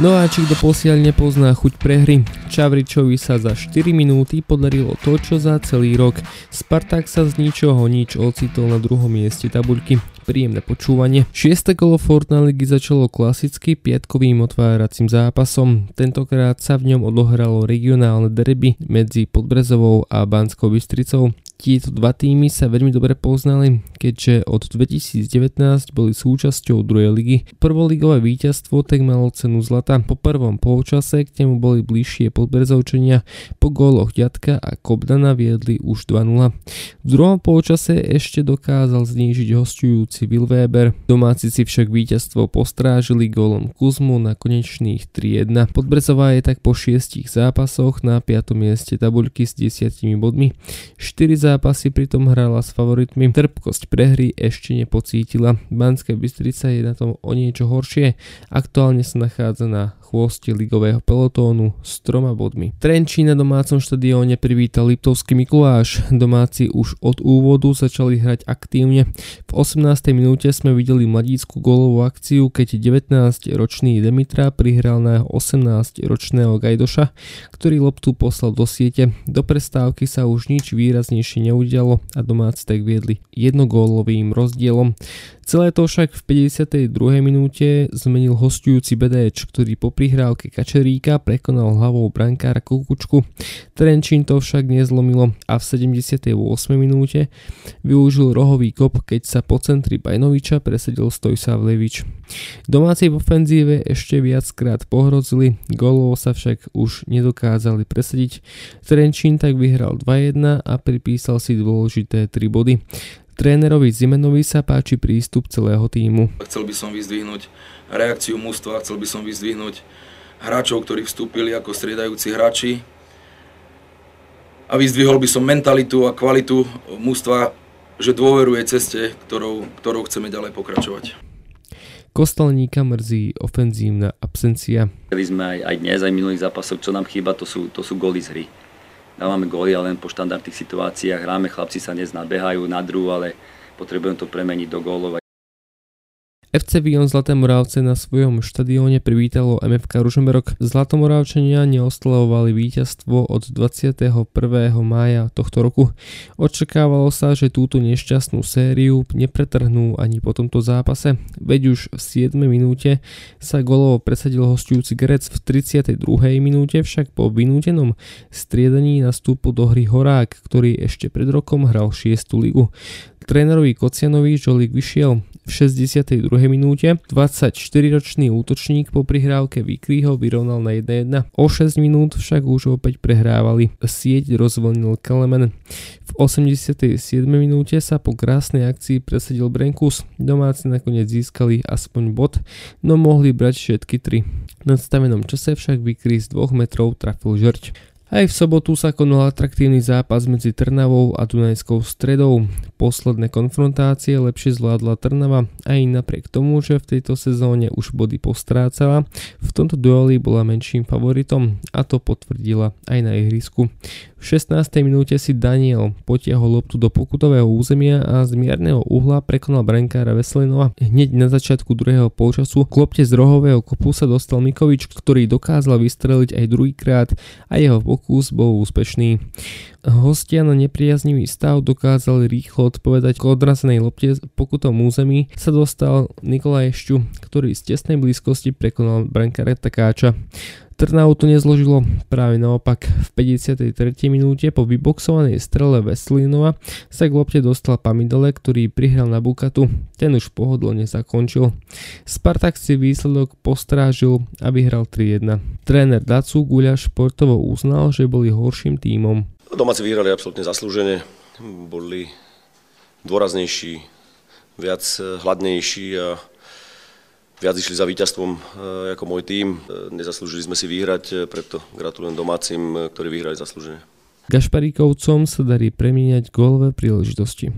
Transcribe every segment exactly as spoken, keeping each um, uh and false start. Nováčik doposiaľ nepozná chuť prehry. Čavričovi sa za štyri minúty podarilo to, čo za celý rok. Sparták sa z ničoho nič ocitol na druhom mieste tabuľky. Príjemné počúvanie. Šieste kolo Fortuna ligy začalo klasicky piatkovým otváracím zápasom. Tentokrát sa v ňom odohralo regionálne derby medzi Podbrezovou a Banskou Bystricou. Tieto dva týmy sa veľmi dobre poznali, keďže od dvetisíc devätnásť boli súčasťou druhej ligy. Prvoligové víťazstvo tak malo cenu zlata. Po prvom polčase k nemu boli bližšie Podbrezovčania. Po góloch Žadka a Kobdana viedli už dva nula. V druhom polčase ešte dokázal znížiť hosťujúci Will Weber. Domáci si však víťazstvo postrážili gólom Kuzmu na konečných tri jedna. Podbrezová je tak po šiestich zápasoch na piatom mieste tabuľky s desiatimi bodmi. štyri zápasy pritom hrala s favoritmi. Trpkosť prehry ešte nepocítila. Banská Bystrica je na tom o niečo horšie. Aktuálne sa nachádza na chvoste ligového pelotónu s troma bodmi. Trenčín na domácom štadióne privítal Liptovský Mikuláš. Domáci už od úvodu začali hrať aktívne. V osemnástej minúte sme videli mladícku gólovú akciu, keď devätnásťročný Demitra prihral na osemnásťročného Gajdoša, ktorý loptu poslal do siete. Do prestávky sa už nič výraznejšie neudialo a domáci tak viedli jednogólovým rozdielom. Celé to však v päťdesiatej druhej minúte zmenil hosťujúci BDč, ktorý po prihrávke Kačeríka prekonal hlavou brankára Kukučku. Trenčín to však nezlomilo a v sedemdesiatej ôsmej minúte využil rohový kop, keď sa po centri Bajnoviča presedil Stojsa Levič. Domácej v ofenzíve ešte viackrát pohrozili, gólovo sa však už nedokázali presediť. Trenčín tak vyhral dva jedna a pripísal si dôležité tri body. Trénerovi Zimenovi sa páči prístup celého tímu. Chcel by som vyzdvihnúť reakciu mužstva, chcel by som vyzdvihnúť hráčov, ktorí vstúpili ako striedajúci hráči. A vyzdvihol by som mentalitu a kvalitu mužstva, že dôveruje ceste, ktorou, ktorou chceme ďalej pokračovať. Kostolníka mrzí ofenzívna absencia. Vy sme aj, aj dnes, aj minulých zápasov, čo nám chýba, to sú, to sú góly z hry. Dávame góly, ale len po štandardných situáciách. Hráme, chlapci sa dnes nabehajú, nadrú, ale potrebujem to premeniť do gólov. ef cé Vion Zlaté Moravce na svojom štadióne privítalo em ef ká Ružomberok. Zlatomoravčania neoslavovali víťazstvo od dvadsiateho prvého mája tohto roku. Očakávalo sa, že túto nešťastnú sériu nepretrhnú ani po tomto zápase, veď už v siedmej minúte sa golovo presadil hosťujúci Grec, v tridsiatej druhej minúte však po vynútenom striedaní nastúpil do hry Horák, ktorý ešte pred rokom hral šiestu ligu. Trénerovi Kocianovi Žolík vyšiel. V šesťdesiatej druhej minúte dvadsaťštyriročný útočník po prihrávke Víkriho vyrovnal na jeden jeden. O šesť minút však už opäť prehrávali. Sieť rozvolnil Kalemann. V osemdesiatej siedmej minúte sa po krásnej akcii presadil Brenkus. Domáci nakoniec získali aspoň bod, no mohli brať všetky tri. V nadstavenom čase však Víkri z dvoch metrov trafil žrť. Aj v sobotu sa konal atraktívny zápas medzi Trnavou a Dunajskou Stredou. Posledné konfrontácie lepšie zvládla Trnava, aj napriek tomu, že v tejto sezóne už body postrácala, v tomto dueli bola menším favoritom a to potvrdila aj na ihrisku. V šestnástej minúte si Daniel potiahol loptu do pokutového územia a z mierneho uhla prekonal brankára Veselinova. Hneď na začiatku druhého polčasu k lopte z rohového kopu sa dostal Mikovič, ktorý dokázal vystreliť aj druhýkrát a jeho kus bol úspešný. Hostia na nepriaznivý stav dokázali rýchlo odpovedať. K odrazenej lopte po kutom území sa dostal Nikolaj Šťu, ktorý z tesnej blízkosti prekonal brankára Takáča. Trnavu to nezložilo, práve naopak. V päťdesiatej tretej minúte po vyboxovanej strele Veselinova sa k lopte dostal Pamidele, ktorý prihral na Bukatu, ten už pohodlne zakončil. Spartak si výsledok postrážil a vyhral tri jedna. Tréner Dacu Guľa športovo uznal, že boli horším tímom. Domáci vyhrali absolútne zaslúžene, boli dôraznejší, viac hladnejší a viac išli za víťazstvom ako môj tím. Nezaslúžili sme si vyhrať, preto gratulujem domácim, ktorí vyhrali zaslúžene. Gašparíkovcom sa darí premieňať gólové príležitosti.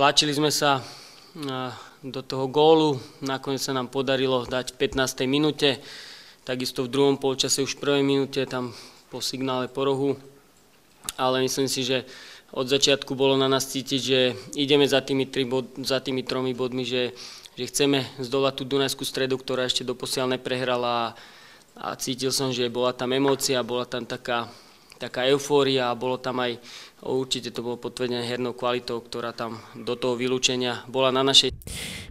Tlačili sme sa do toho gólu, nakoniec sa nám podarilo dať v pätnástej minúte, takisto v druhom polčase už v prvej minúte, tam po signále po rohu. Ale myslím si, že od začiatku bolo na nás cítiť, že ideme za tými, tri bod, za tými tromi bodmi, že že chceme zdolať tú Dunajskú Stredu, ktorá ešte doposiaľ neprehrala a a cítil som, že bola tam emócia, bola tam taká, taká eufória a bolo tam aj, určite to bolo potvrdené hernou kvalitou, ktorá tam do toho vylúčenia bola na našej.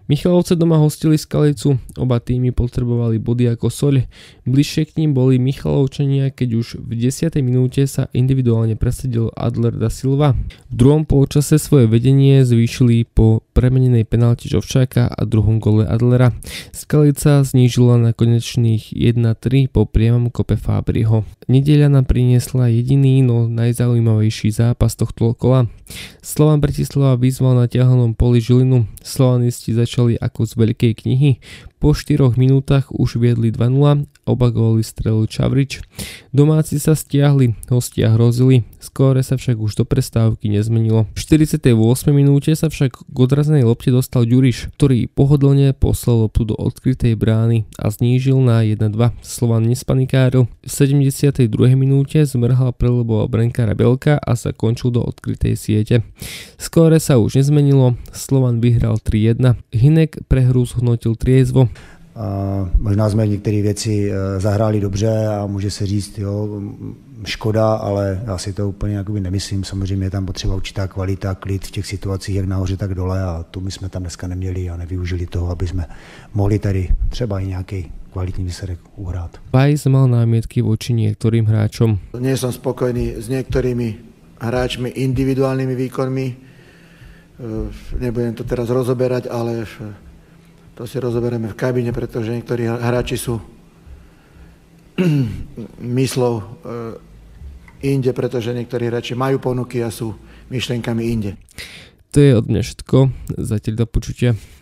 Michalovce doma hostili Skalicu, oba týmy potrebovali body ako soľ. Bližšie k ním boli Michalovčania, keď už v desiatej minúte sa individuálne presadil Adler da Silva. V druhom polčase svoje vedenie zvýšili po premenenej penalti Žovčáka a druhom gole Adlera. Skalica znížila na konečných jeden tri po priamom kope Fabriho. Nedeľa nám priniesla jediný, no najzaujímavejší zápas tohto kola. Slovan Bratislava vyzval na ťahanom poli Žilinu. Slovanisti začali ako z veľkej knihy. Po štyroch minútach už viedli dva nula, oba góly strelil Čavrič. Domáci sa stiahli, hostia hrozili, skóre sa však už do prestávky nezmenilo. V štyridsiatej ôsmej minúte sa však k odraznej lopte dostal Ďuriš, ktorý pohodlne poslal loptu do odkrytej brány a znížil na jeden dva. Slovan nespanikáril. V sedemdesiatej druhej minúte zmrhal preľubová brankára Belka a sa končil do odkrytej siete. Skóre sa už nezmenilo, Slovan vyhral tri jedna. Hinek prehru zhodnotil triezvo. A možná jsme některé věci zahráli dobře a může se říct, jo, škoda, ale já si to úplně jakoby nemyslím. Samozřejmě je tam potřeba určitá kvalita, klid v těch situacích, jak nahoře, tak dole, a tu my jsme tam dneska neměli a nevyužili toho, aby jsme mohli tady třeba i nějaký kvalitní výsledek uhrát. Bajs mal námietky voči niektorým hráčom. Nie som spokojný s niektorými hráčmi, individuálnymi výkonmi. Nebudem to teraz rozoberať, ale to si rozoberieme v kabíne, pretože niektorí hráči sú myslou inde, pretože niektorí hráči majú ponuky a sú myšlenkami inde. To je od mňa všetko. Zatiaľ do počutia.